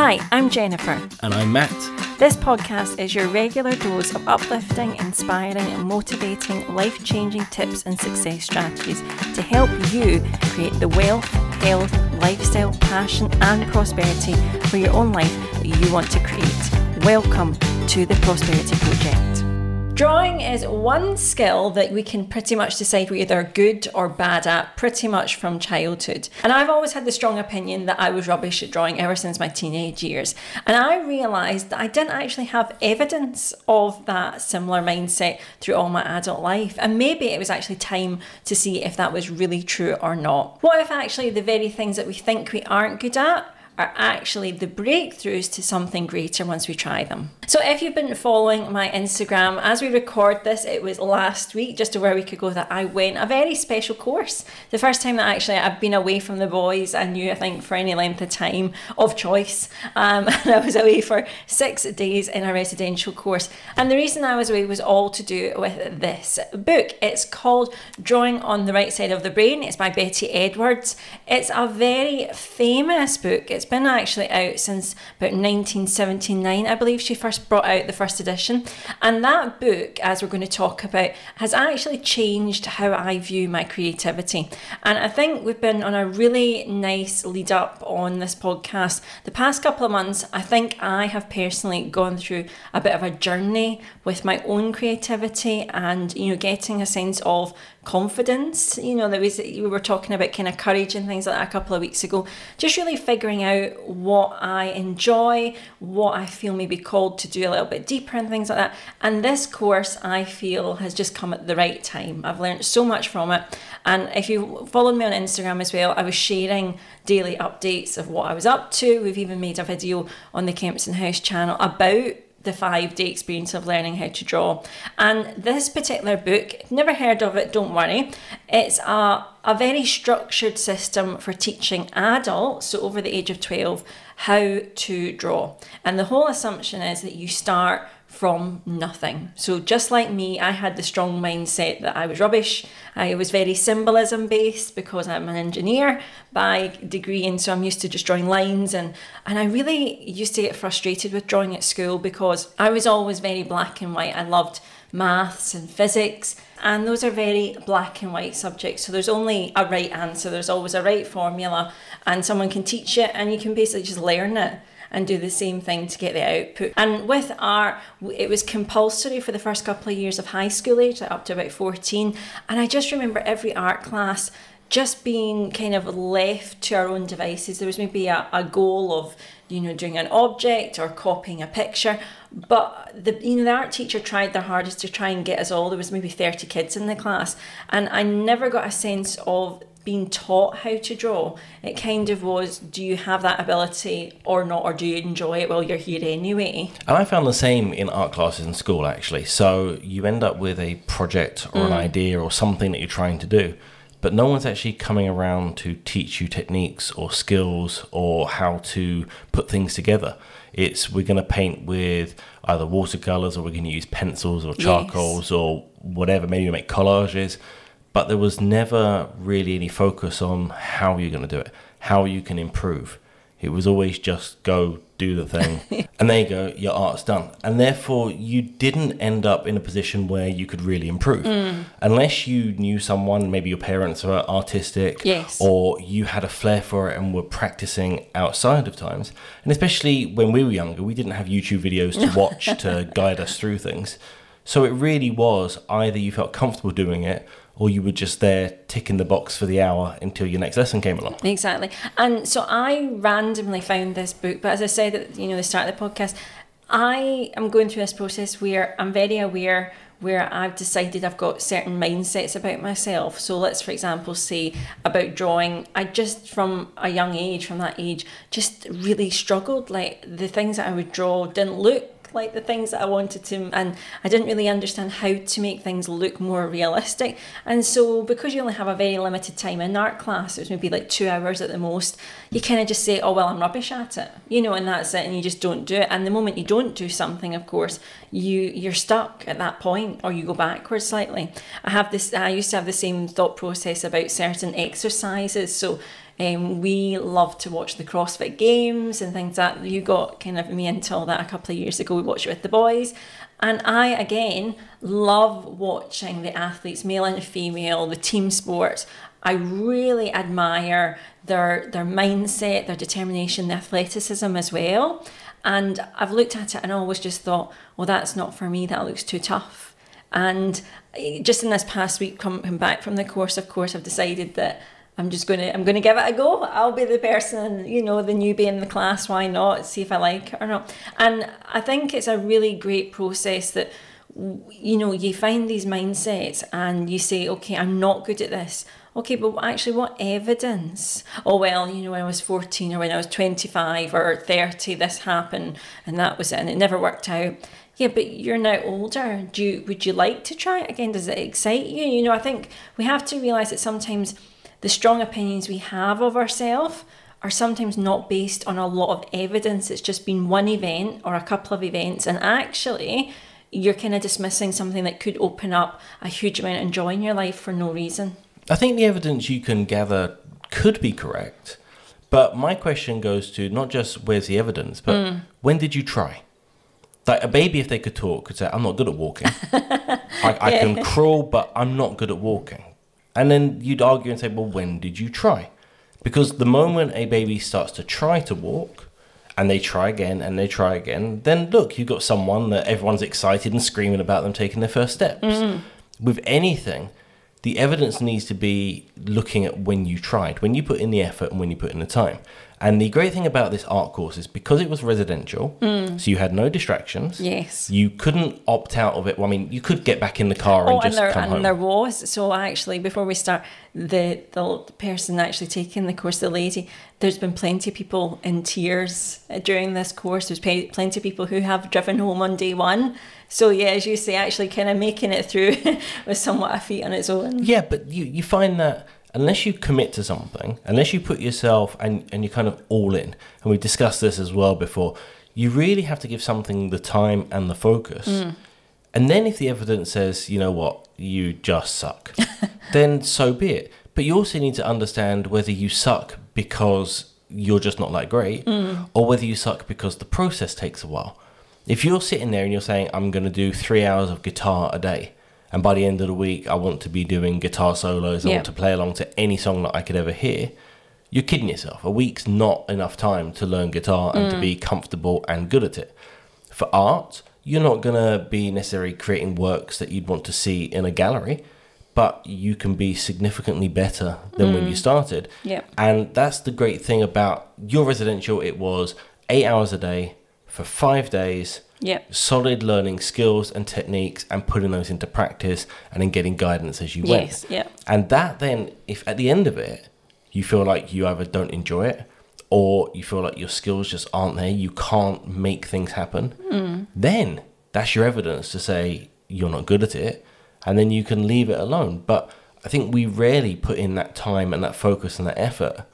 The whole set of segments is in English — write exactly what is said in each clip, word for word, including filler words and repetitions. Hi, I'm Jennifer. And I'm Matt. This podcast is your regular dose of uplifting, inspiring and motivating, life-changing tips and success strategies to help you create the wealth, health, lifestyle, passion and prosperity for your own life that you want to create. Welcome to The Prosperity Project. Drawing is one skill that we can pretty much decide we're either good or bad at pretty much from childhood. And I've always had the strong opinion that I was rubbish at drawing ever since my teenage years. And I realised that I didn't actually have evidence of that similar mindset through all my adult life. And maybe it was actually time to see if that was really true or not. What if actually the very things that we think we aren't good at are actually the breakthroughs to something greater once we try them. So if you've been following my Instagram, as we record this, it was last week, just over a week ago, that I went a very special course. The first time that actually I've been away from the boys, I knew, I think, for any length of time of choice. Um, and I was away for six days in a residential course. And the reason I was away was all to do with this book. It's called Drawing on the Right Side of the Brain. It's by Betty Edwards. It's a very famous book. It's been actually out since about nineteen seventy-nine, I believe she first brought out the first edition. And that book, as we're going to talk about, has actually changed how I view my creativity. And I think we've been on a really nice lead up on this podcast. The past couple of months, I think I have personally gone through a bit of a journey with my own creativity and, you know, getting a sense of confidence, you know, that was, we were talking about kind of courage and things like that a couple of weeks ago, just really figuring out what I enjoy, what I feel maybe called to do a little bit deeper and things like that. And this course, I feel, has just come at the right time. I've learned so much from it. And if you followed me on Instagram as well, I was sharing daily updates of what I was up to. We've even made a video on the Kempston House channel about the five-day experience of learning how to draw. And this particular book, never heard of it, don't worry. It's a, a very structured system for teaching adults, so over the age of twelve, how to draw. And the whole assumption is that you start from nothing. So just like me, I had the strong mindset that I was rubbish. I was very symbolism based because I'm an engineer by degree, and so I'm used to just drawing lines, and and I really used to get frustrated with drawing at school because I was always very black and white. I loved maths and physics, and those are very black and white subjects, so there's only a right answer, there's always a right formula, and someone can teach it and you can basically just learn it and do the same thing to get the output. And with art, it was compulsory for the first couple of years of high school age, like up to about fourteen, and I just remember every art class just being kind of left to our own devices. There was maybe a, a goal of, you know, doing an object or copying a picture, but the, you know, the art teacher tried their hardest to try and get us all. There was maybe thirty kids in the class, and I never got a sense of being taught how to draw. It kind of was, do you have that ability or not, or do you enjoy it? Well, you're here anyway. And I found the same in art classes in school, actually. So you end up with a project or mm. an idea or something that you're trying to do, but no one's actually coming around to teach you techniques or skills or how to put things together. It's, we're going to paint with either watercolors, or we're going to use pencils or charcoals, yes, or whatever, maybe we make collages. But there was never really any focus on how you're going to do it, how you can improve. It was always just go do the thing and there you go, your art's done. And therefore you didn't end up in a position where you could really improve mm. unless you knew someone, maybe your parents were artistic, yes, or you had a flair for it and were practicing outside of times. And especially when we were younger, we didn't have YouTube videos to watch to guide us through things. So it really was either you felt comfortable doing it, or you were just there ticking the box for the hour until your next lesson came along. Exactly. And so I randomly found this book, but as I said at, you know, the start of the podcast, I am going through this process where I'm very aware where I've decided I've got certain mindsets about myself. So let's, for example, say about drawing, I just from a young age, from that age, just really struggled. Like the things that I would draw didn't look like the things that I wanted to, and I didn't really understand how to make things look more realistic. And so because you only have a very limited time in art class, it was maybe like two hours at the most, you kind of just say, oh well, I'm rubbish at it, you know, and that's it, and you just don't do it. And the moment you don't do something, of course, you you're stuck at that point, or you go backwards slightly. I have this I used to have the same thought process about certain exercises. So Um, we love to watch the CrossFit Games and things like that. You got kind of me into all that a couple of years ago. We watched it with the boys. And I, again, love watching the athletes, male and female, the team sports. I really admire their their mindset, their determination, their athleticism as well. And I've looked at it and always just thought, well, that's not for me. That looks too tough. And just in this past week, coming back from the course, of course, I've decided that I'm just going to I'm going to give it a go. I'll be the person, you know, the newbie in the class. Why not? See if I like it or not. And I think it's a really great process that, you know, you find these mindsets and you say, okay, I'm not good at this. Okay, but actually what evidence? Oh, well, you know, when I was fourteen or when I was twenty-five or thirty, this happened and that was it and it never worked out. Yeah, but you're now older. Do you, would you like to try it again? Does it excite you? You know, I think we have to realise that sometimes the strong opinions we have of ourselves are sometimes not based on a lot of evidence. It's just been one event or a couple of events, and actually you're kind of dismissing something that could open up a huge amount of joy in your life for no reason. I think the evidence you can gather could be correct, but my question goes to not just where's the evidence, but mm. when did you try? Like a baby, if they could talk, could say, I'm not good at walking. I, I yeah. can crawl, but I'm not good at walking. And then you'd argue and say, well, when did you try? Because the moment a baby starts to try to walk, and they try again, and they try again, then look, you've got someone that everyone's excited and screaming about them taking their first steps. Mm. With anything, the evidence needs to be looking at when you tried, when you put in the effort and when you put in the time. And the great thing about this art course is because it was residential, mm. so you had no distractions. Yes. You couldn't opt out of it. Well, I mean, you could get back in the car and oh, just and there, come and home. And there was. So actually, before we start, the, the person actually taking the course, the lady, there's been plenty of people in tears during this course. There's plenty of people who have driven home on day one. So, yeah, as you say, actually kind of making it through was somewhat a feat on its own. Yeah, but you, you find that unless you commit to something, unless you put yourself and, and you're kind of all in, and we've discussed this as well before, you really have to give something the time and the focus. Mm. And then if the evidence says, you know what, you just suck, then so be it. But you also need to understand whether you suck because you're just not that great mm. or whether you suck because the process takes a while. If you're sitting there and you're saying, I'm going to do three hours of guitar a day, and by the end of the week, I want to be doing guitar solos. I yeah. want to play along to any song that I could ever hear. You're kidding yourself. A week's not enough time to learn guitar and mm. to be comfortable and good at it. For art, you're not going to be necessarily creating works that you'd want to see in a gallery, but you can be significantly better than mm. when you started. Yeah. And that's the great thing about your residential. It was eight hours a day for five days. Yep. Solid learning skills and techniques and putting those into practice and then getting guidance as you yes, went. Yep. And that then, if at the end of it, you feel like you either don't enjoy it or you feel like your skills just aren't there, you can't make things happen, mm. then that's your evidence to say you're not good at it and then you can leave it alone. But I think we rarely put in that time and that focus and that effort.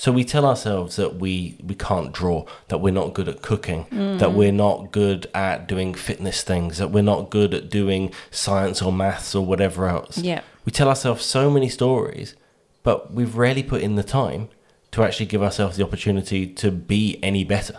So we tell ourselves that we, we can't draw, that we're not good at cooking, mm. that we're not good at doing fitness things, that we're not good at doing science or maths or whatever else. Yeah. We tell ourselves so many stories, but we've rarely put in the time to actually give ourselves the opportunity to be any better.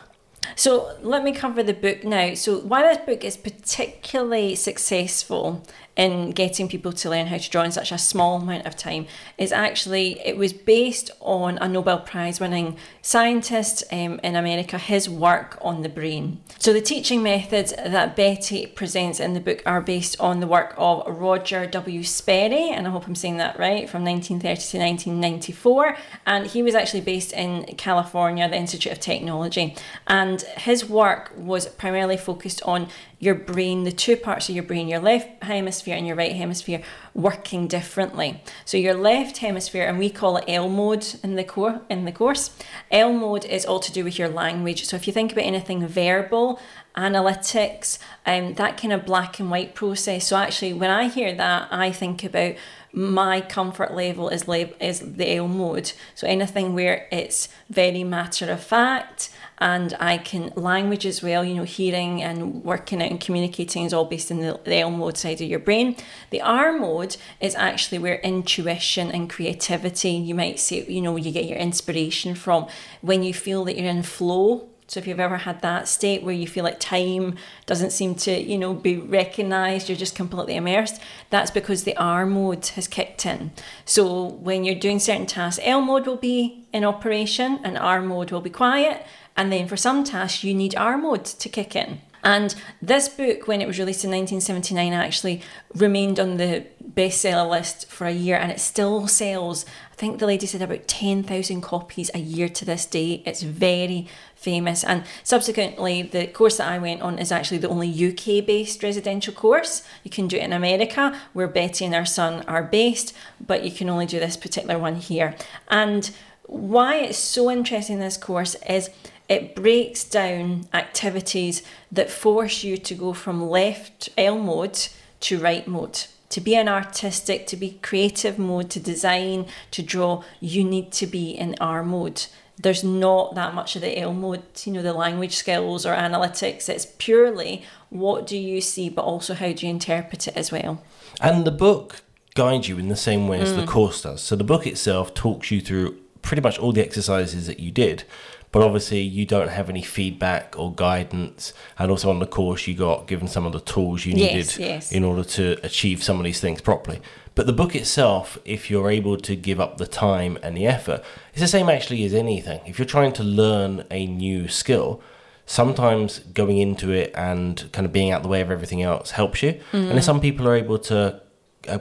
So let me cover the book now. So why this book is particularly successful in getting people to learn how to draw in such a small amount of time is actually it was based on a Nobel Prize winning scientist um, in America, his work on the brain. So the teaching methods that Betty presents in the book are based on the work of Roger W. Sperry, and I hope I'm saying that right, from nineteen thirty to nineteen ninety-four. And he was actually based in California, the Institute of Technology. And his work was primarily focused on your brain, the two parts of your brain, your left hemisphere and your right hemisphere, working differently. So your left hemisphere, and we call it L mode in the core in the course. L mode is all to do with your language. So if you think about anything verbal, analytics, um, that kind of black and white process. So actually, when I hear that, I think about my comfort level is, lab- is the L mode. So anything where it's very matter of fact and I can, language as well, you know, hearing and working out and communicating is all based in the, the L mode side of your brain. The R mode is actually where intuition and creativity, you might say, you know, you get your inspiration from when you feel that you're in flow. So if you've ever had that state where you feel like time doesn't seem to, you know, be recognised, you're just completely immersed, that's because the R mode has kicked in. So when you're doing certain tasks, L mode will be in operation and R mode will be quiet. And then for some tasks, you need R mode to kick in. And this book, when it was released in nineteen seventy-nine, actually remained on the bestseller list for a year, and it still sells, I think the lady said, about ten thousand copies a year to this day. It's very famous. And subsequently, the course that I went on is actually the only U K-based residential course. You can do it in America, where Betty and her son are based, but you can only do this particular one here. And why it's so interesting, this course, is it breaks down activities that force you to go from left L mode to right mode. To be an artistic, to be creative mode, to design, to draw, you need to be in R mode. There's not that much of the L mode, you know, the language skills or analytics. It's purely what do you see, but also how do you interpret it as well. And the book guides you in the same way as mm. the course does. So the book itself talks you through pretty much all the exercises that you did. But obviously you don't have any feedback or guidance. And also on the course you got given some of the tools you needed yes, yes. in order to achieve some of these things properly. But the book itself, if you're able to give up the time and the effort, it's the same actually as anything. If you're trying to learn a new skill, sometimes going into it and kind of being out of the way of everything else helps you. Mm. And some people are able to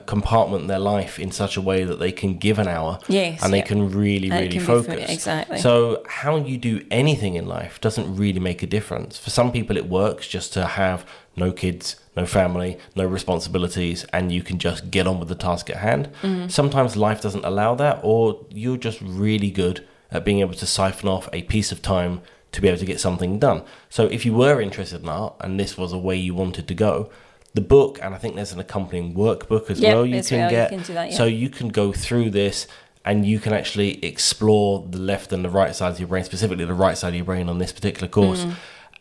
compartment their life in such a way that they can give an hour yes, and they yeah. can really, really can focus. Exactly. So how you do anything in life doesn't really make a difference. For some people, it works just to have no kids, no family, no responsibilities, and you can just get on with the task at hand. Mm-hmm. Sometimes life doesn't allow that, or you're just really good at being able to siphon off a piece of time to be able to get something done. So if you were interested in art and this was a way you wanted to go, the book, and I think there's an accompanying workbook as yep, well you as can well. get. You can do that, yeah. So you can go through this and you can actually explore the left and the right sides of your brain, specifically the right side of your brain on this particular course, mm.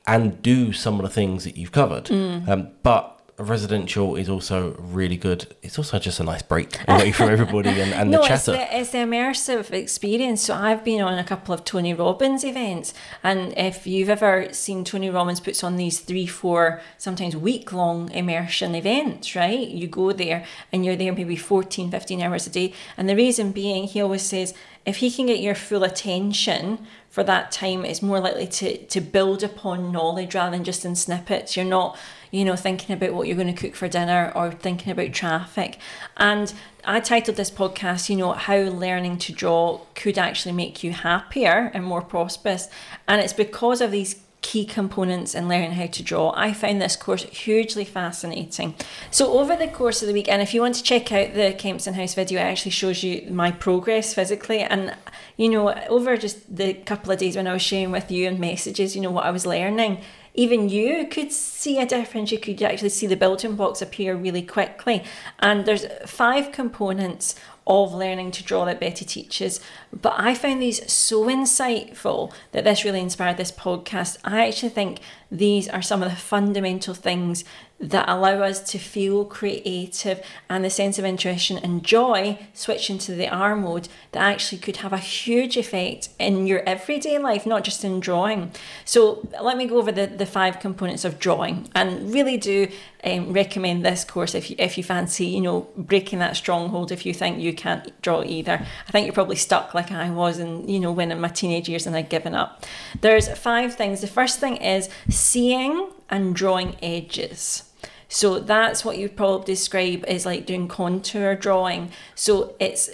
and do some of the things that you've covered. Mm. Um, but residential is also really good. It's also just a nice break away from everybody and, and no, the chatter. No, it's, it's the immersive experience. So I've been on a couple of Tony Robbins events, and if you've ever seen, Tony Robbins puts on these three, four, sometimes week-long immersion events, right? You go there and you're there maybe fourteen, fifteen hours a day. And the reason being, he always says, if he can get your full attention for that time, it's more likely to, to build upon knowledge rather than just in snippets. You're not, you know, thinking about what you're going to cook for dinner or thinking about traffic. And I titled this podcast, you know, how learning to draw could actually make you happier and more prosperous. And it's because of these key components in learning how to draw. I found this course hugely fascinating. So over the course of the week, and if you want to check out the Kempston House video, it actually shows you my progress physically. And, you know, over just the couple of days when I was sharing with you and messages, you know, what I was learning, even you could see a difference. You could actually see the building blocks appear really quickly. And there's five components of learning to draw that Betty teaches. But I found these so insightful that this really inspired this podcast. I actually think these are some of the fundamental things that allow us to feel creative and the sense of intuition and joy, switching to the R mode, that actually could have a huge effect in your everyday life, not just in drawing. So let me go over the, the five components of drawing, and really do um, recommend this course if you, if you fancy, you know, breaking that stronghold if you think you can't draw either. I think you're probably stuck like I was in, you know, when in my teenage years and I'd given up. There's five things. The first thing is seeing and drawing edges. So that's what you probably describe as like doing contour drawing. So it's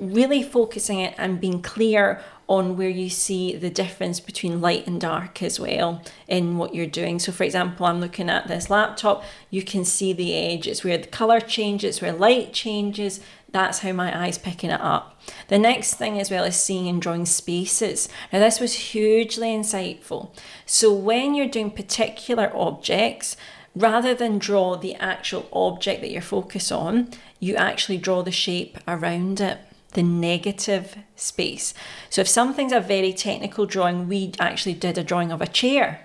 really focusing it and being clear on where you see the difference between light and dark as well in what you're doing. So for example, I'm looking at this laptop, you can see the edge. It's where the color changes, where light changes. That's how my eye's picking it up. The next thing as well is seeing and drawing spaces. Now this was hugely insightful. So when you're doing particular objects, rather than draw the actual object that you're focused on, you actually draw the shape around it. the negative space. So if some things are very technical drawing, we actually did a drawing of a chair.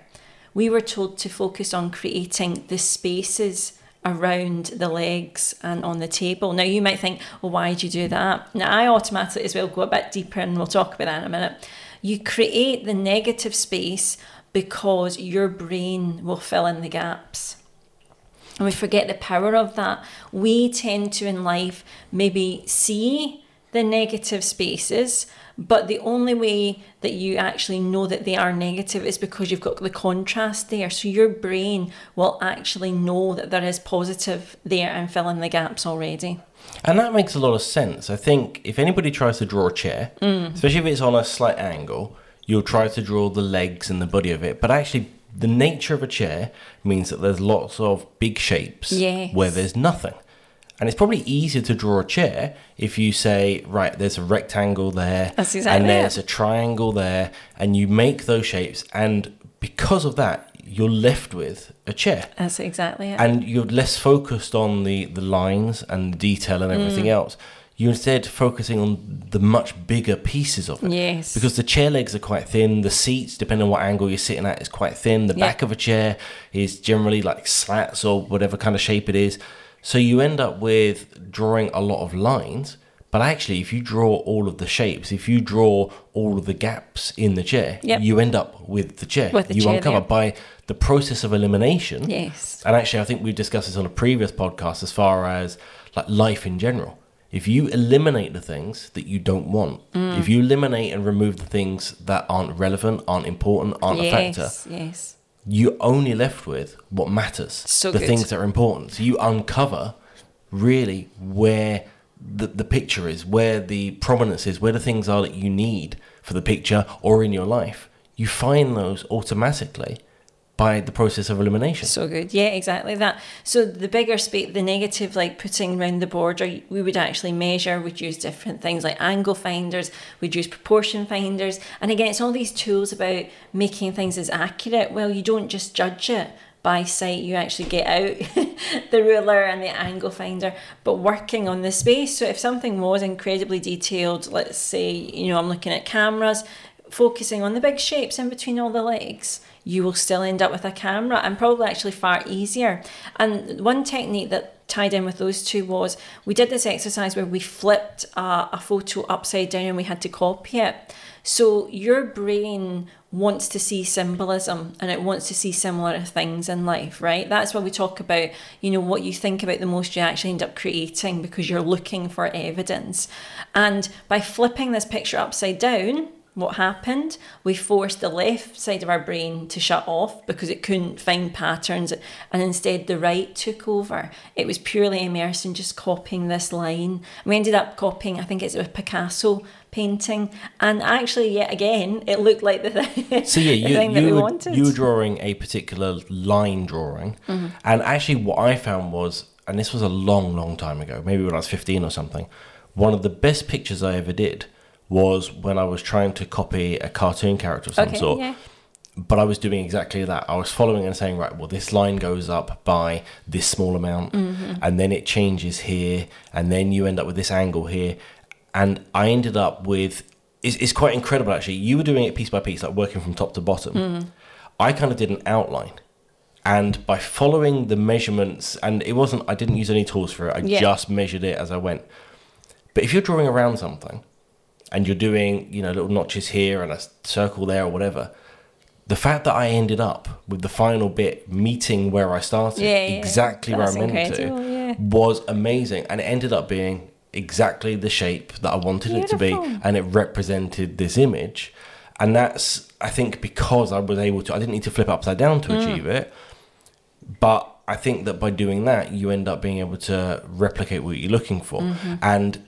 We were told to focus on creating the spaces around the legs and on the table. Now you might think, well, why did you do that? Now I automatically as well go a bit deeper, and we'll talk about that in a minute. You create the negative space because your brain will fill in the gaps. And we forget the power of that. We tend to in life maybe see the negative spaces, but the only way that you actually know that they are negative is because you've got the contrast there. So your brain will actually know that there is positive there and fill in the gaps already. And that makes a lot of sense. I think if anybody tries to draw a chair, mm. especially if it's on a slight angle, you'll try to draw the legs and the body of it. But actually, the nature of a chair means that there's lots of big shapes yes. where there's nothing. And it's probably easier to draw a chair if you say, right, there's a rectangle there, That's exactly and there's it. a triangle there, and you make those shapes. And because of that, you're left with a chair. That's exactly it. And you're less focused on the, the lines and the detail and everything mm. else. You're instead focusing on the much bigger pieces of it. Yes. Because the chair legs are quite thin. The seats, depending on what angle you're sitting at, is quite thin. The yep. back of a chair is generally like slats or whatever kind of shape it is. So you end up with drawing a lot of lines, but actually if you draw all of the shapes, if you draw all of the gaps in the chair, yep. you end up with the chair. With the you chair uncover there. By the process of elimination. Yes. And actually I think we discussed this on a previous podcast as far as like life in general. If you eliminate the things that you don't want, mm. if you eliminate and remove the things that aren't relevant, aren't important, aren't yes, a factor. Yes. You're only left with what matters, so the good. things that are important. So you uncover really where the, the picture is, where the prominence is, where the things are that you need for the picture or in your life. You find those automatically by the process of elimination. So good. Yeah, exactly that. So the bigger space, the negative, like putting around the border, we would actually measure, we'd use different things like angle finders, we'd use proportion finders. And again, it's all these tools about making things as accurate. Well, you don't just judge it by sight, you actually get out the ruler and the angle finder, but working on the space. So if something was incredibly detailed, let's say, you know, I'm looking at cameras, focusing on the big shapes in between all the legs, you will still end up with a camera, and probably actually far easier. And one technique that tied in with those two was we did this exercise where we flipped uh, a photo upside down and we had to copy it. So your brain wants to see symbolism and it wants to see similar things in life, right? That's why we talk about, you know, what you think about the most, you actually end up creating, because you're looking for evidence. And by flipping this picture upside down, what happened? We forced the left side of our brain to shut off because it couldn't find patterns, and instead the right took over. It was purely immersed in just copying this line. We ended up copying, I think it's a Picasso painting, and actually yet again it looked like the thing, so yeah, you, thing that you we were, wanted. You were drawing a particular line drawing, mm-hmm. and actually what I found was, and this was a long, long time ago, maybe when I was fifteen or something, one of the best pictures I ever did was when I was trying to copy a cartoon character of some okay, sort. Yeah. But I was doing exactly that. I was following and saying, right, well, this line goes up by this small amount, mm-hmm. and then it changes here, and then you end up with this angle here. And I ended up with... It's, it's quite incredible, actually. You were doing it piece by piece, like working from top to bottom. Mm-hmm. I kind of did an outline. And by following the measurements, and it wasn't... I didn't use any tools for it. I yeah. just measured it as I went. But if you're drawing around something... and you're doing, you know, little notches here and a circle there or whatever, the fact that I ended up with the final bit meeting where I started, yeah, yeah, exactly where I meant to, yeah. was amazing. And it ended up being exactly the shape that I wanted Beautiful. it to be. And it represented this image. And that's, I think, because I was able to, I didn't need to flip upside down to mm. achieve it. But I think that by doing that, you end up being able to replicate what you're looking for. Mm-hmm. And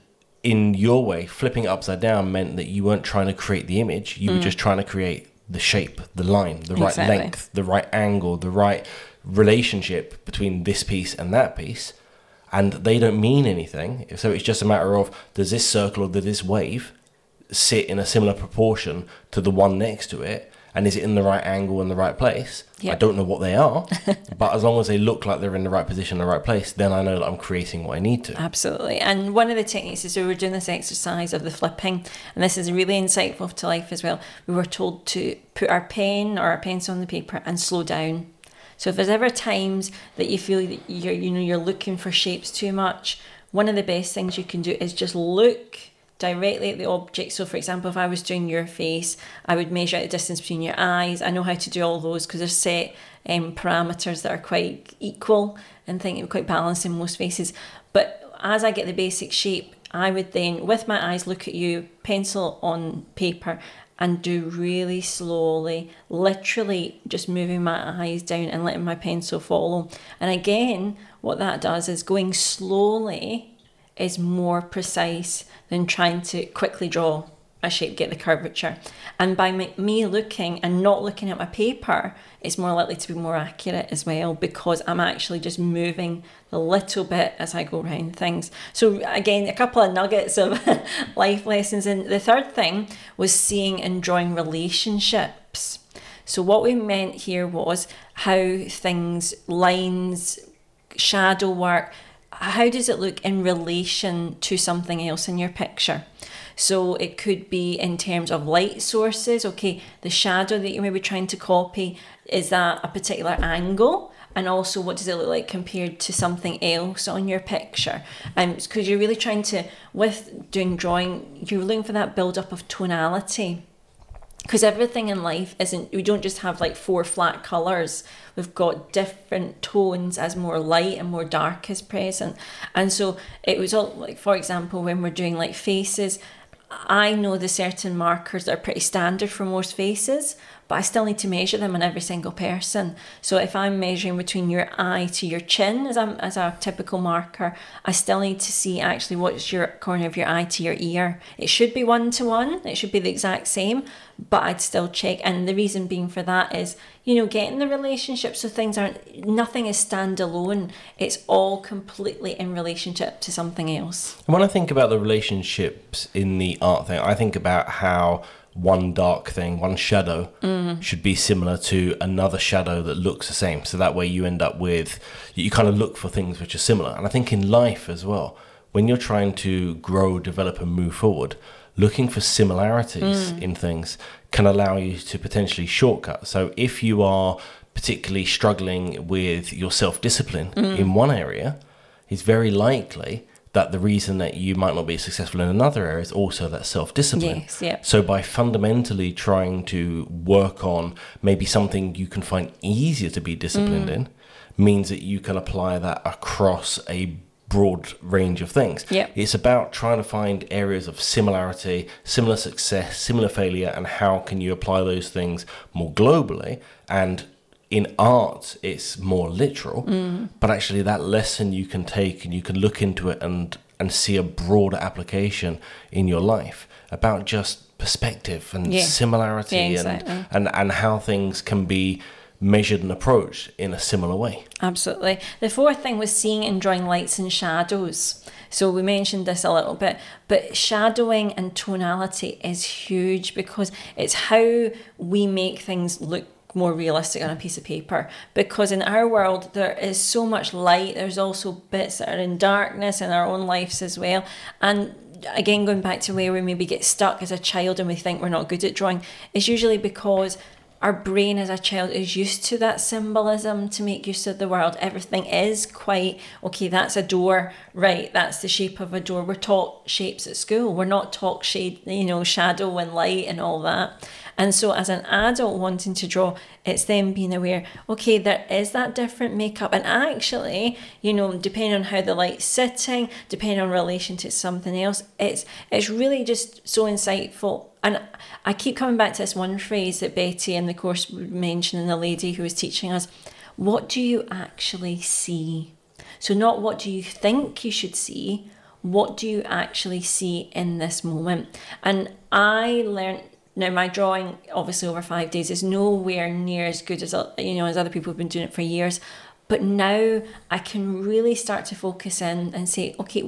in your way, flipping it upside down meant that you weren't trying to create the image. You mm. were just trying to create the shape, the line, the right exactly. length, the right angle, the right relationship between this piece and that piece. And they don't mean anything. So it's just a matter of, does this circle or does this wave sit in a similar proportion to the one next to it? and is it in the right angle in the right place? Yep. I don't know what they are, but as long as they look like they're in the right position, the right place, then I know that I'm creating what I need to. Absolutely. And one of the techniques is we were doing this exercise of the flipping, and this is really insightful to life as well. We were told to put our pen or our pencil on the paper and slow down. So if there's ever times that you feel that you're, you know, you're looking for shapes too much, one of the best things you can do is just look directly at the object. So for example, if I was doing your face, I would measure out the distance between your eyes. I know how to do all those because there's set um, parameters that are quite equal and think they're quite balanced in most faces. But as I get the basic shape, I would then, with my eyes, look at you, pencil on paper, and do really slowly, literally just moving my eyes down and letting my pencil follow. And again, what that does is going slowly is more precise than trying to quickly draw a shape, get the curvature. And by me looking and not looking at my paper, it's more likely to be more accurate as well, because I'm actually just moving a little bit as I go around things. So again, a couple of nuggets of life lessons. And the third thing was seeing and drawing relationships. So what we meant here was how things, lines, shadow work, how does it look in relation to something else in your picture? So it could be in terms of light sources. Okay, the shadow that you may be trying to copy, is that a particular angle? And also, what does it look like compared to something else on your picture? And um, because you're really trying to, with doing drawing, you're looking for that build-up of tonality. Because everything in life isn't, we don't just have like four flat colours. We've got different tones as more light and more dark is present. And so it was all like, for example, when we're doing like faces, I know the certain markers that are pretty standard for most faces, but I still need to measure them on every single person. So if I'm measuring between your eye to your chin as, I'm, as a typical marker, I still need to see actually what's your corner of your eye to your ear. It should be one to one. It should be the exact same, but I'd still check. And the reason being for that is, you know, getting the relationship so things aren't, nothing is standalone. It's all completely in relationship to something else. And when I think about the relationships in the art thing, I think about how one dark thing, one shadow mm. should be similar to another shadow that looks the same. So that way you end up with, you kind of look for things which are similar. And I think in life as well, when you're trying to grow, develop and move forward, looking for similarities mm. in things can allow you to potentially shortcut. So if you are particularly struggling with your self-discipline mm. in one area, it's very likely that the reason that you might not be successful in another area is also that self-discipline. Yes, yep. So by fundamentally trying to work on maybe something you can find easier to be disciplined mm. in, means that you can apply that across a broad range of things. Yep. It's about trying to find areas of similarity, similar success, similar failure, and how can you apply those things more globally. And in art, it's more literal, mm. but actually that lesson you can take and you can look into it and, and see a broader application in your life about just perspective and yeah. similarity yeah, exactly. and, and, and how things can be measured and approached in a similar way. Absolutely. The fourth thing was seeing and drawing lights and shadows. So we mentioned this a little bit, but shadowing and tonality is huge because it's how we make things look more realistic on a piece of paper, because in our world there is so much light, there's also bits that are in darkness in our own lives as well. And again, going back to where we maybe get stuck as a child and we think we're not good at drawing, it's usually because our brain as a child is used to that symbolism to make use of the world. Everything is quite, okay, that's a door, right, that's the shape of a door. We're taught shapes at school. We're not taught shade, you know, shadow and light and all that. And so as an adult wanting to draw, it's then being aware, okay, there is that different makeup. And actually, you know, depending on how the light's sitting, depending on relation to something else, it's it's really just so insightful. And I keep coming back to this one phrase that Betty in the course mentioned, and the lady who was teaching us, what do you actually see? So not what do you think you should see, what do you actually see in this moment? And I learned, now my drawing, obviously over five days, is nowhere near as good as, you know, as other people have been doing it for years, But now I can really start to focus in and say, okay,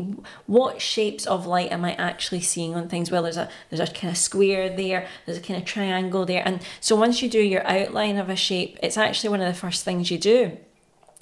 what shapes of light am I actually seeing on things? Well, there's a there's a kind of square there, there's a kind of triangle there. And so once you do your outline of a shape, it's actually one of the first things you do.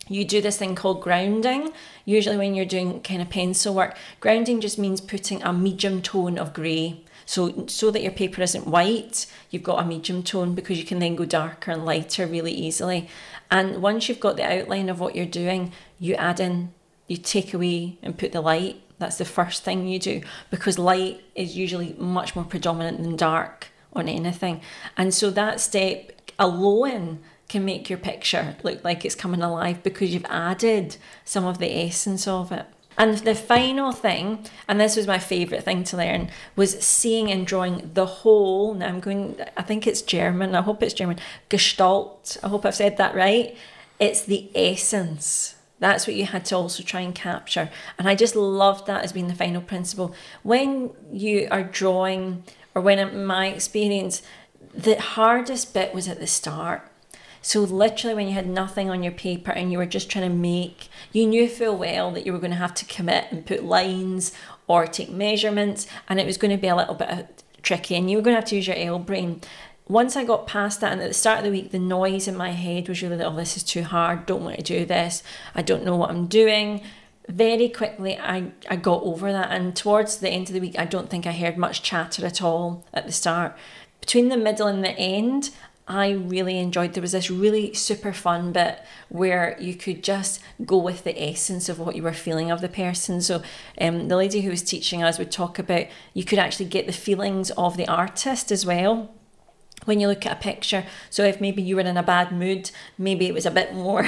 You do this thing called grounding. Usually when you're doing kind of pencil work, grounding just means putting a medium tone of grey. So so that your paper isn't white, you've got a medium tone, because you can then go darker and lighter really easily. And once you've got the outline of what you're doing, you add in, you take away and put the light. That's the first thing you do, because light is usually much more predominant than dark on anything. And so that step alone can make your picture look like it's coming alive, because you've added some of the essence of it. And the final thing, and this was my favourite thing to learn, was seeing and drawing the whole. Now I'm going, I think it's German, I hope it's German, Gestalt, I hope I've said that right. It's the essence. That's what you had to also try and capture. And I just loved that as being the final principle. When you are drawing, or when in my experience, the hardest bit was at the start. So literally when you had nothing on your paper and you were just trying to make, you knew full well that you were going to have to commit and put lines or take measurements, and it was going to be a little bit tricky and you were going to have to use your L brain. Once I got past that, and at the start of the week, the noise in my head was really, oh, this is too hard, don't want to do this, I don't know what I'm doing. Very quickly, I, I got over that, and towards the end of the week, I don't think I heard much chatter at all at the start. Between the middle and the end, I really enjoyed. There was this really super fun bit where you could just go with the essence of what you were feeling of the person. So um, the lady who was teaching us would talk about, you could actually get the feelings of the artist as well when you look at a picture. So if maybe you were in a bad mood, maybe it was a bit more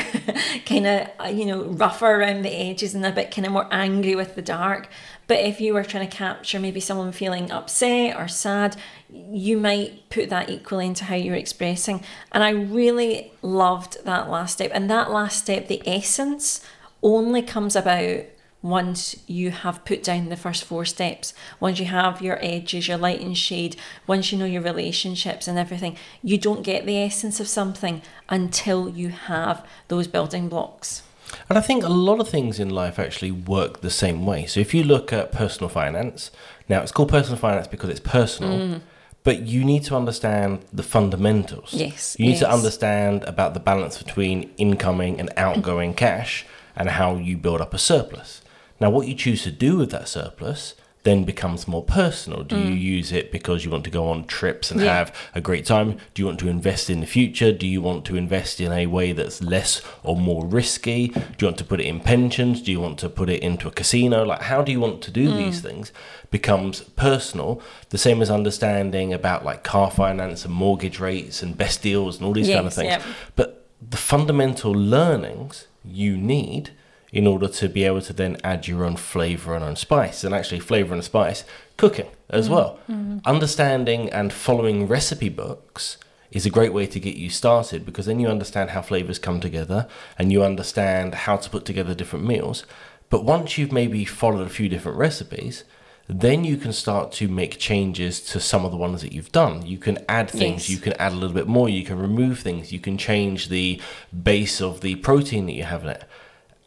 kind of, you know, rougher around the edges and a bit kind of more angry with the dark. But if you were trying to capture maybe someone feeling upset or sad, you might put that equally into how you're expressing. And I really loved that last step. And that last step, the essence, only comes about once you have put down the first four steps, once you have your edges, your light and shade, once you know your relationships and everything. You don't get the essence of something until you have those building blocks. And I think a lot of things in life actually work the same way. So if you look at personal finance, now it's called personal finance because it's personal, mm. but you need to understand the fundamentals. Yes. You need yes. to understand about the balance between incoming and outgoing mm. cash, and how you build up a surplus. Now, what you choose to do with that surplus then becomes more personal. Do mm. you use it because you want to go on trips and yeah. have a great time? Do you want to invest in the future? Do you want to invest in a way that's less or more risky? Do you want to put it in pensions? Do you want to put it into a casino? Like, how do you want to do mm. these things becomes personal. The same as understanding about like car finance and mortgage rates and best deals and all these yes, kind of things. Yep. But the fundamental learnings you need in order to be able to then add your own flavour and own spice. And actually flavour and spice, cooking as mm-hmm. well. Mm-hmm. Understanding and following recipe books is a great way to get you started, because then you understand how flavours come together and you understand how to put together different meals. But once you've maybe followed a few different recipes, then you can start to make changes to some of the ones that you've done. You can add things, yes. you can add a little bit more, you can remove things, you can change the base of the protein that you have in it.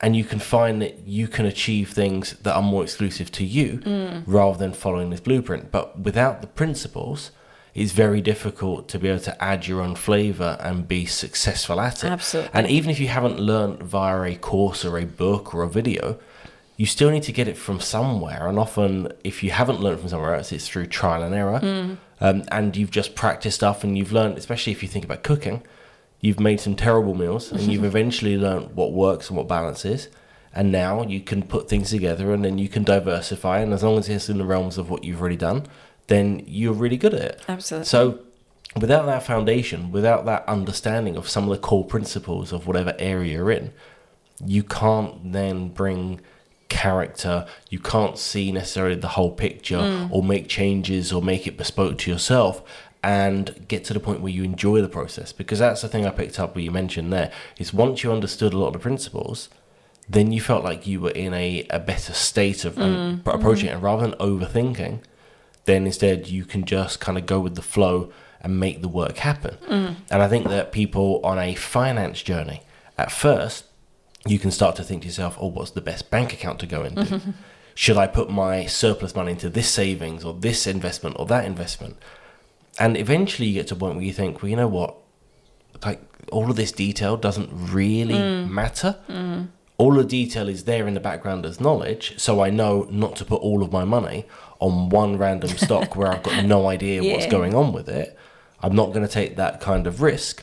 And you can find that you can achieve things that are more exclusive to you mm. rather than following this blueprint. But without the principles, it's very difficult to be able to add your own flavour and be successful at it. Absolutely. And even if you haven't learned via a course or a book or a video, you still need to get it from somewhere. And often, if you haven't learned from somewhere else, it's through trial and error. Mm. Um, and you've just practiced stuff and you've learned, especially if you think about cooking, you've made some terrible meals and you've eventually learned what works and what balances. And now you can put things together and then you can diversify. And as long as it's in the realms of what you've already done, then you're really good at it. Absolutely. So without that foundation, without that understanding of some of the core principles of whatever area you're in, you can't then bring character. You can't see necessarily the whole picture mm. or make changes or make it bespoke to yourself and get to the point where you enjoy the process. Because that's the thing I picked up where you mentioned there, is once you understood a lot of the principles, then you felt like you were in a, a better state of mm, approaching mm. it. And rather than overthinking, then instead you can just kind of go with the flow and make the work happen. Mm. And I think that people on a finance journey, at first, you can start to think to yourself, oh, what's the best bank account to go into? Should I put my surplus money into this savings or this investment or that investment? And eventually you get to a point where you think, well, you know what? Like, all of this detail doesn't really mm. matter. Mm. All the detail is there in the background as knowledge, so I know not to put all of my money on one random stock where I've got no idea yeah. what's going on with it. I'm not going to take that kind of risk,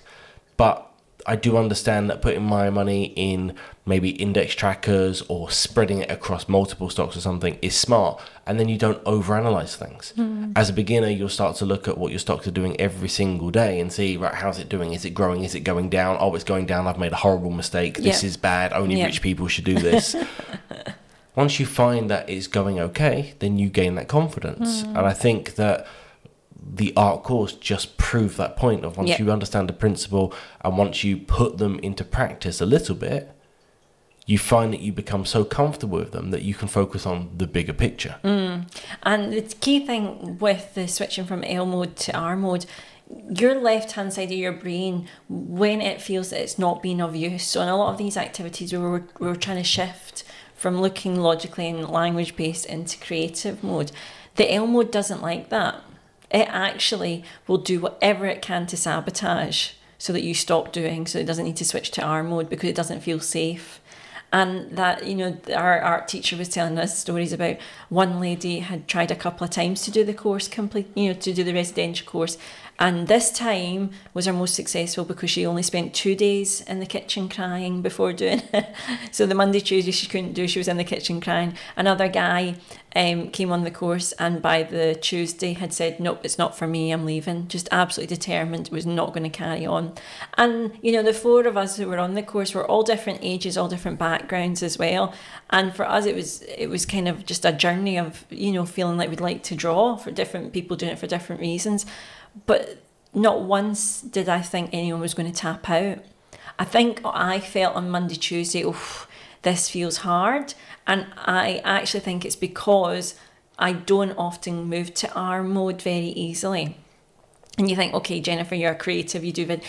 but I do understand that putting my money in maybe index trackers or spreading it across multiple stocks or something is smart, and then you don't overanalyze things. Mm. As a beginner, you'll start to look at what your stocks are doing every single day and see, right, how's it doing? Is it growing? Is it going down? Oh, it's going down. I've made a horrible mistake. Yep. This is bad. Only yep. rich people should do this. Once you find that it's going okay, then you gain that confidence. Mm. And I think that the art course just proved that point of once yep. you understand the principle and once you put them into practice a little bit, you find that you become so comfortable with them that you can focus on the bigger picture. Mm. And the key thing with the switching from L mode to R mode, your left-hand side of your brain, when it feels that it's not being of use, so in a lot of these activities we were, we were trying to shift from looking logically and language-based into creative mode. The L mode doesn't like that. It actually will do whatever it can to sabotage so that you stop doing, so it doesn't need to switch to R mode because it doesn't feel safe. And that, you know, our art teacher was telling us stories about one lady had tried a couple of times to do the course complete, you know, to do the residential course. And this time was her most successful because she only spent two days in the kitchen crying before doing it. So the Monday, Tuesday she couldn't do, she was in the kitchen crying. Another guy um, came on the course and by the Tuesday had said, nope, it's not for me, I'm leaving. Just absolutely determined, was not going to carry on. And, you know, the four of us who were on the course were all different ages, all different backgrounds as well. And for us, it was it was kind of just a journey of, you know, feeling like we'd like to draw, for different people doing it for different reasons. But not once did I think anyone was going to tap out. I think I felt on Monday, Tuesday, oh, this feels hard. And I actually think it's because I don't often move to R mode very easily. And you think, okay, Jennifer, you're creative, you do, vid-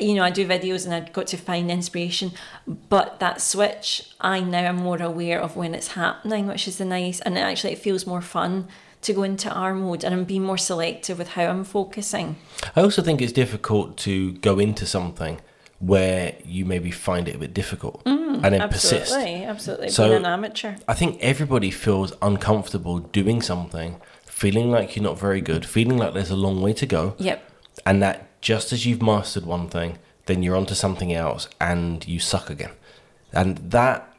you know, I do videos and I've got to find inspiration. But that switch, I now am more aware of when it's happening, which is the nice, and actually it feels more fun to go into R mode, and I'm being more selective with how I'm focusing. I also think it's difficult to go into something where you maybe find it a bit difficult mm, and then absolutely, persist. Absolutely, absolutely, so being an amateur. I think everybody feels uncomfortable doing something, feeling like you're not very good, feeling like there's a long way to go. Yep. And that just as you've mastered one thing, then you're onto something else and you suck again. And that,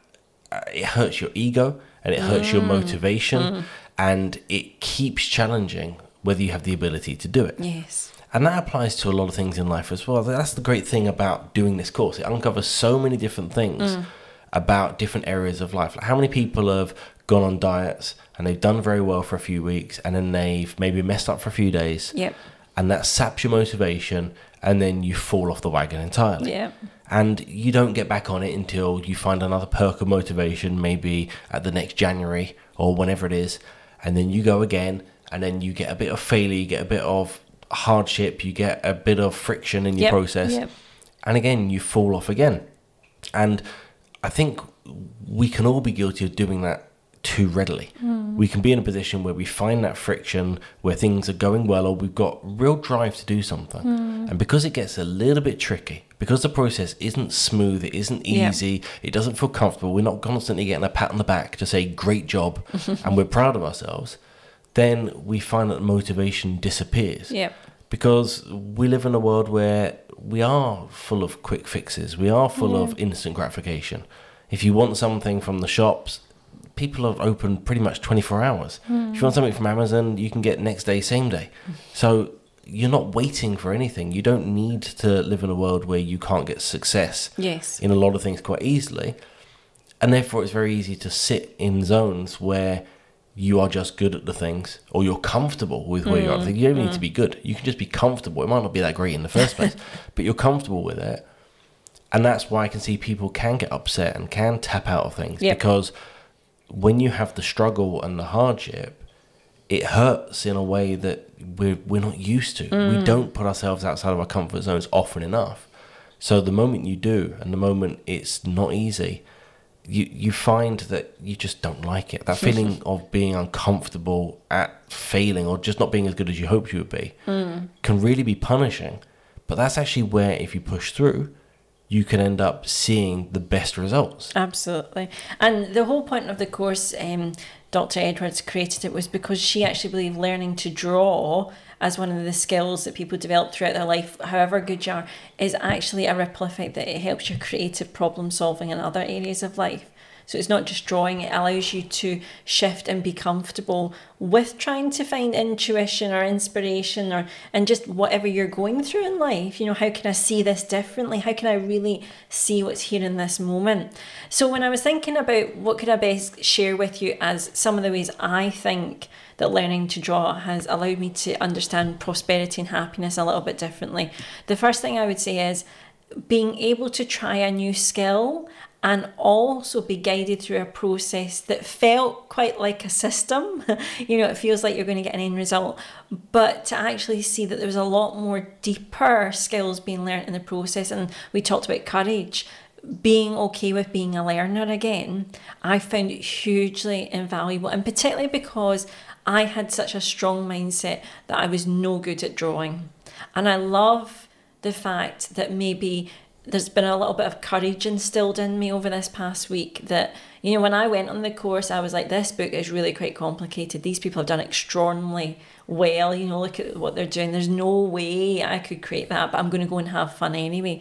it hurts your ego and it hurts mm. your motivation. Mm. And it keeps challenging whether you have the ability to do it. Yes. And that applies to a lot of things in life as well. That's the great thing about doing this course. It uncovers so many different things mm. about different areas of life. Like how many people have gone on diets and they've done very well for a few weeks and then they've maybe messed up for a few days. Yep. And that saps your motivation and then you fall off the wagon entirely. Yep. And you don't get back on it until you find another perk of motivation, maybe at the next January or whenever it is. And then you go again, and then you get a bit of failure, you get a bit of hardship, you get a bit of friction in your yep, process. Yep. And again, you fall off again. And I think we can all be guilty of doing that too readily. Mm. We can be in a position where we find that friction, where things are going well, or we've got real drive to do something. Mm. And because it gets a little bit tricky, because the process isn't smooth, it isn't easy, yeah. it doesn't feel comfortable, we're not constantly getting a pat on the back to say, great job, and we're proud of ourselves, then we find that the motivation disappears. Yeah. Because we live in a world where we are full of quick fixes, we are full yeah. of instant gratification. If you want something from the shops, people are open pretty much twenty-four hours. Mm. If you want something from Amazon, you can get next day, same day. So you're not waiting for anything. You don't need to live in a world where you can't get success yes. in a lot of things quite easily. And therefore, it's very easy to sit in zones where you are just good at the things or you're comfortable with where mm. you are. You don't mm. need to be good. You can just be comfortable. It might not be that great in the first place, but you're comfortable with it. And that's why I can see people can get upset and can tap out of things yep. because when you have the struggle and the hardship, it hurts in a way that we're, we're not used to. Mm. We don't put ourselves outside of our comfort zones often enough. So the moment you do, and the moment it's not easy, you you find that you just don't like it. That feeling of being uncomfortable at failing or just not being as good as you hoped you would be mm. can really be punishing. But that's actually where, if you push through, you can end up seeing the best results. Absolutely. And the whole point of the course, um, Doctor Edwards created it, was because she actually believed learning to draw as one of the skills that people develop throughout their life, however good you are, is actually a ripple effect, that it helps your creative problem solving in other areas of life. So it's not just drawing, it allows you to shift and be comfortable with trying to find intuition or inspiration, or and just whatever you're going through in life. You know, how can I see this differently? How can I really see what's here in this moment? So when I was thinking about what could I best share with you as some of the ways I think that learning to draw has allowed me to understand prosperity and happiness a little bit differently, the first thing I would say is being able to try a new skill and also be guided through a process that felt quite like a system. You know, it feels like you're going to get an end result, but to actually see that there was a lot more deeper skills being learned in the process. And we talked about courage, being okay with being a learner again. I found it hugely invaluable, and particularly because I had such a strong mindset that I was no good at drawing. And I love the fact that maybe there's been a little bit of courage instilled in me over this past week, that, you know, when I went on the course, I was like, this book is really quite complicated. These people have done extraordinarily well. You know, look at what they're doing. There's no way I could create that, but I'm going to go and have fun anyway.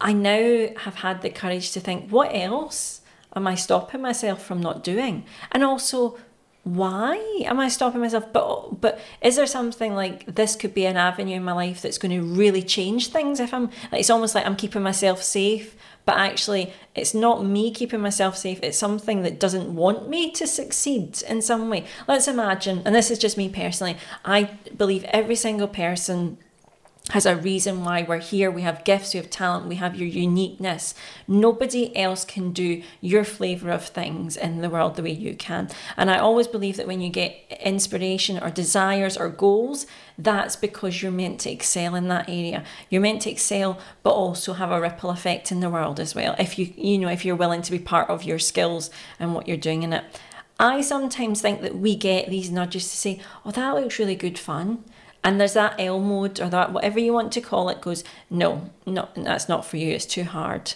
I now have had the courage to think, what else am I stopping myself from not doing? And also, why am I stopping myself? But but is there something like this could be an avenue in my life that's going to really change things? If I'm like, it's almost like I'm keeping myself safe, but actually it's not me keeping myself safe. It's something that doesn't want me to succeed in some way. Let's imagine, and this is just me personally, I believe every single person has a reason why we're here. We have gifts, we have talent, we have your uniqueness. Nobody else can do your flavour of things in the world the way you can. And I always believe that when you get inspiration or desires or goals, that's because you're meant to excel in that area. You're meant to excel, but also have a ripple effect in the world as well. If you, you know, if you're willing to be part of your skills and what you're doing in it. I sometimes think that we get these nudges to say, oh, that looks really good fun. And there's that L mode, or that whatever you want to call it, goes, no, no, that's not for you. It's too hard.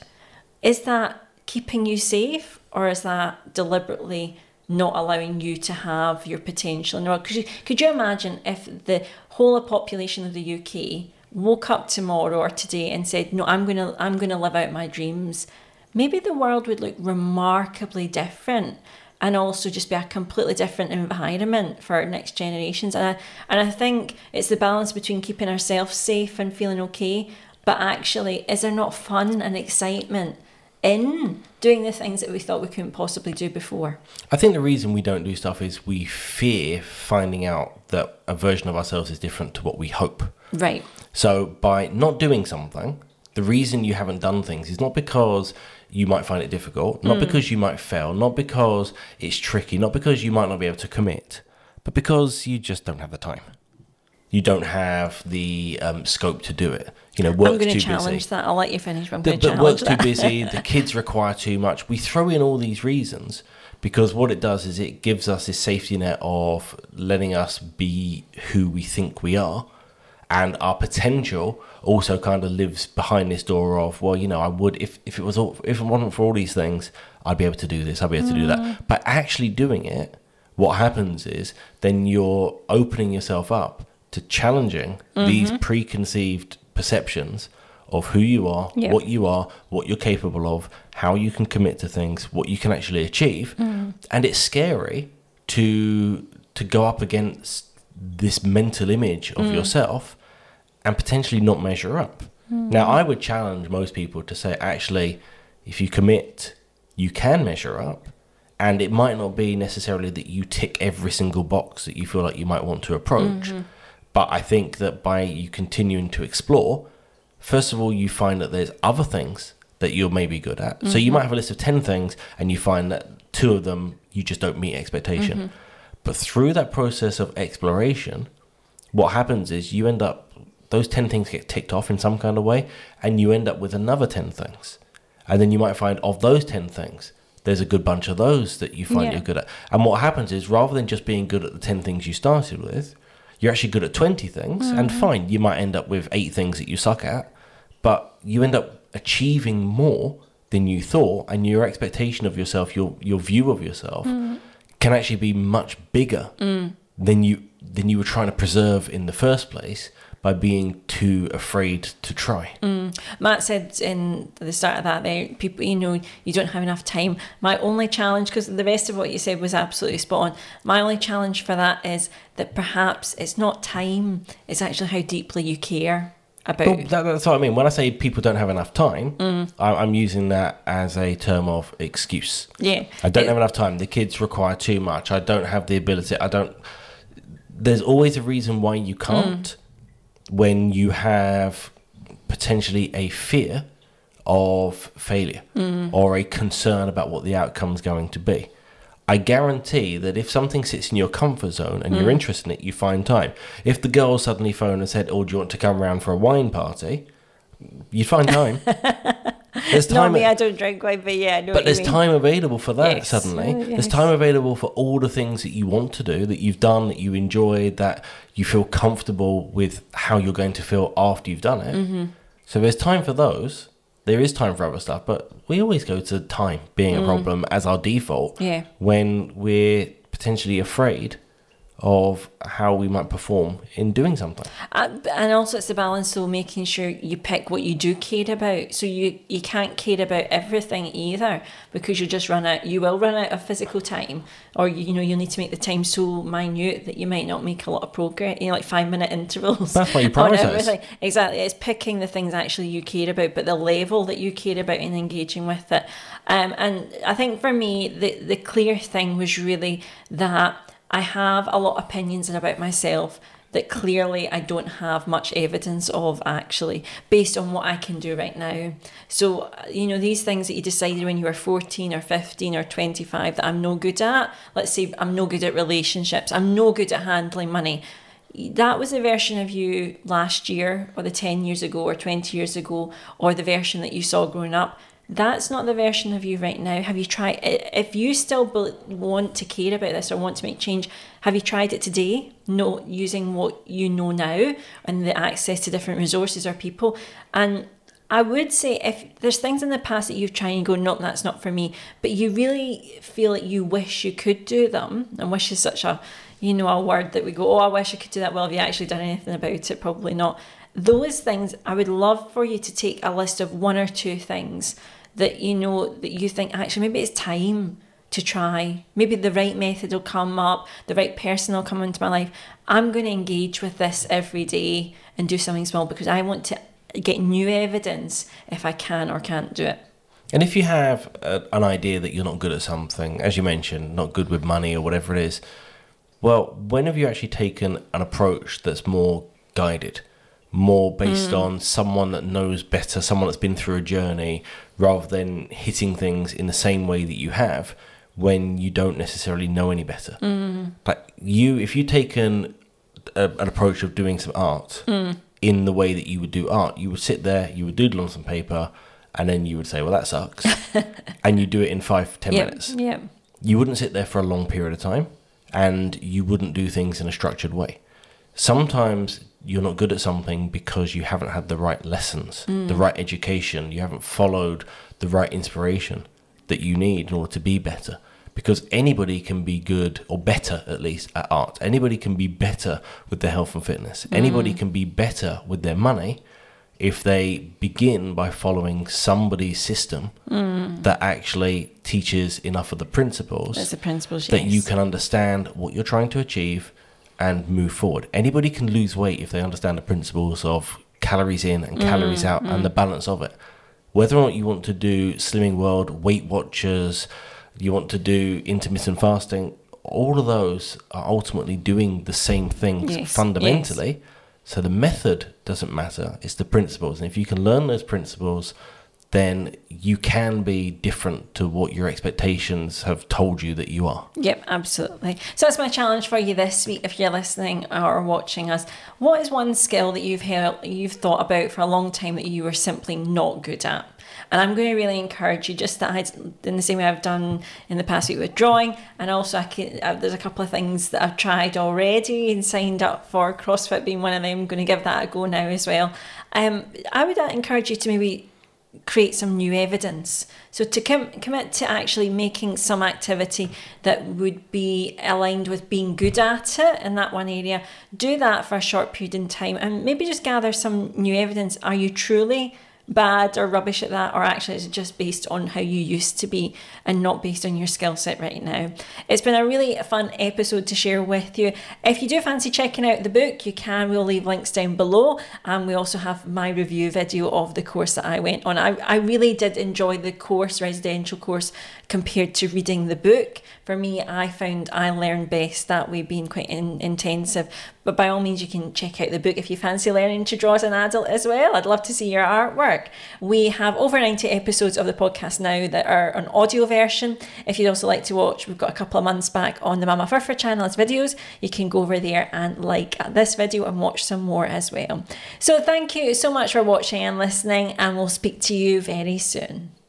Is that keeping you safe, or is that deliberately not allowing you to have your potential in the world? Could you, could you imagine if the whole population of the U K woke up tomorrow or today and said, no, I'm gonna, I'm gonna live out my dreams? Maybe the world would look remarkably different. And also just be a completely different environment for next generations. And I, and I think it's the balance between keeping ourselves safe and feeling okay, but actually, is there not fun and excitement in doing the things that we thought we couldn't possibly do before? I think the reason we don't do stuff is we fear finding out that a version of ourselves is different to what we hope. Right. So by not doing something, the reason you haven't done things is not because you might find it difficult, not mm. because you might fail, not because it's tricky, not because you might not be able to commit, but because you just don't have the time. You don't have the um, scope to do it. You know, work's too busy. I'm going to challenge that. I'll let you finish, but I'm going to challenge that. But work's too busy, the kids require too much. We throw in all these reasons because what it does is it gives us this safety net of letting us be who we think we are. And our potential also kind of lives behind this door of, well, you know, I would, if, if it was all, if it wasn't for all these things, I'd be able to do this, I'd be able mm. to do that. But actually doing it, what happens is then you're opening yourself up to challenging mm-hmm. these preconceived perceptions of who you are, yep. what you are, what you're capable of, how you can commit to things, what you can actually achieve. Mm. And it's scary to to go up against this mental image of mm. yourself and potentially not measure up. Mm. Now, I would challenge most people to say, actually, if you commit, you can measure up. And it might not be necessarily that you tick every single box that you feel like you might want to approach. Mm-hmm. But I think that by you continuing to explore, first of all, you find that there's other things that you're maybe good at. Mm-hmm. So you might have a list of ten things and you find that two of them, you just don't meet expectation. Mm-hmm. But through that process of exploration, what happens is you end up those ten things get ticked off in some kind of way, and you end up with another ten things. And then you might find of those ten things, there's a good bunch of those that you find yeah. you're good at. And what happens is, rather than just being good at the ten things you started with, you're actually good at twenty things. Mm. And fine, you might end up with eight things that you suck at, but you end up achieving more than you thought, and your expectation of yourself, your your view of yourself, mm. can actually be much bigger mm. than you than you were trying to preserve in the first place by being too afraid to try. Mm. Matt said in the start of that there, people, you know, you don't have enough time. My only challenge, because the rest of what you said was absolutely spot on, my only challenge for that is that perhaps it's not time, it's actually how deeply you care about... Well, that, that's what I mean. When I say people don't have enough time, mm. I, I'm using that as a term of excuse. Yeah. I don't it, have enough time. The kids require too much. I don't have the ability. I don't... There's always a reason why you can't... Mm. when you have potentially a fear of failure mm. or a concern about what the outcome is going to be. I guarantee that if something sits in your comfort zone and mm. you're interested in it, you find time. If the girl suddenly phoned and said, oh, do you want to come round for a wine party? You'd find time. There's time. Not me, I don't drink wine, but yeah, I know. But there's time available for that yes. suddenly. Yes. There's time available for all the things that you want to do, that you've done, that you enjoyed, that you feel comfortable with how you're going to feel after you've done it. Mm-hmm. So there's time for those. There is time for other stuff, but we always go to time being mm. a problem as our default yeah. when we're potentially afraid of how we might perform in doing something. Uh, and also it's the balance, so making sure you pick what you do care about. So you, you can't care about everything either, because you just run out, you will run out of physical time, or you, you know, you'll need to make the time so minute that you might not make a lot of progress, you know, like five minute intervals. That's why you prioritise. Exactly, it's picking the things actually you care about, but the level that you care about and engaging with it. Um, and I think for me, the, the clear thing was really that I have a lot of opinions about myself that clearly I don't have much evidence of, actually, based on what I can do right now. So, you know, these things that you decided when you were fourteen or fifteen or twenty-five that I'm no good at, let's say I'm no good at relationships, I'm no good at handling money. That was the version of you last year, or the ten years ago or twenty years ago, or the version that you saw growing up. That's not the version of you right now. Have you tried, if you still want to care about this or want to make change, have you tried it today? No, using what you know now and the access to different resources or people. And I would say if there's things in the past that you've tried and go, no, that's not for me, but you really feel like you wish you could do them, and wish is such a, you know, a word that we go, oh, I wish I could do that. Well, have you actually done anything about it? Probably not. Those things, I would love for you to take a list of one or two things that you know that you think, actually, maybe it's time to try. Maybe the right method will come up, the right person will come into my life. I'm going to engage with this every day and do something small, because I want to get new evidence if I can or can't do it. And if you have a, an idea that you're not good at something, as you mentioned, not good with money or whatever it is, well, when have you actually taken an approach that's more guided, more based mm. on someone that knows better, someone that's been through a journey, rather than hitting things in the same way that you have when you don't necessarily know any better? Mm. But you, if you take an, a, an approach of doing some art mm. in the way that you would do art, you would sit there, you would doodle on some paper, and then you would say, well, that sucks. And you do it in five, ten yep. minutes. Yeah. You wouldn't sit there for a long period of time, and you wouldn't do things in a structured way. Sometimes you're not good at something because you haven't had the right lessons, mm. the right education. You haven't followed the right inspiration that you need in order to be better. Because anybody can be good, or better at least, at art. Anybody can be better with their health and fitness. Mm. Anybody can be better with their money if they begin by following somebody's system mm. that actually teaches enough of the principles, That's the principles that yes. you can understand what you're trying to achieve and move forward. Anybody can lose weight if they understand the principles of calories in and calories mm, out mm. and the balance of it. Whether or not you want to do Slimming World, Weight Watchers, you want to do intermittent fasting, all of those are ultimately doing the same things yes, fundamentally. Yes. So the method doesn't matter, it's the principles. And if you can learn those principles, then you can be different to what your expectations have told you that you are. Yep, absolutely. So that's my challenge for you this week, if you're listening or watching us. What is one skill that you've held, you've thought about for a long time that you were simply not good at? And I'm going to really encourage you, just that I, in the same way I've done in the past week with drawing, and also I can, uh, there's a couple of things that I've tried already and signed up for, CrossFit being one of them. I'm going to give that a go now as well. Um, I would uh, encourage you to maybe create some new evidence. So to com- commit to actually making some activity that would be aligned with being good at it in that one area. Do that for a short period in time and maybe just gather some new evidence. Are you truly bad or rubbish at that, or actually it's just based on how you used to be and not based on your skill set right now? It's been a really fun episode to share with you. If you do fancy checking out the book, you can. We'll leave links down below, and we also have my review video of the course that I went on. I, I really did enjoy the course, residential course, compared to reading the book. For me, I found I learn best that way, being quite in, intensive. But by all means, you can check out the book if you fancy learning to draw as an adult as well. I'd love to see your artwork. We have over ninety episodes of the podcast now that are an audio version. If you'd also like to watch, we've got a couple of months back on the Mama Furfur channel as videos. You can go over there and like this video and watch some more as well. So thank you so much for watching and listening, and we'll speak to you very soon.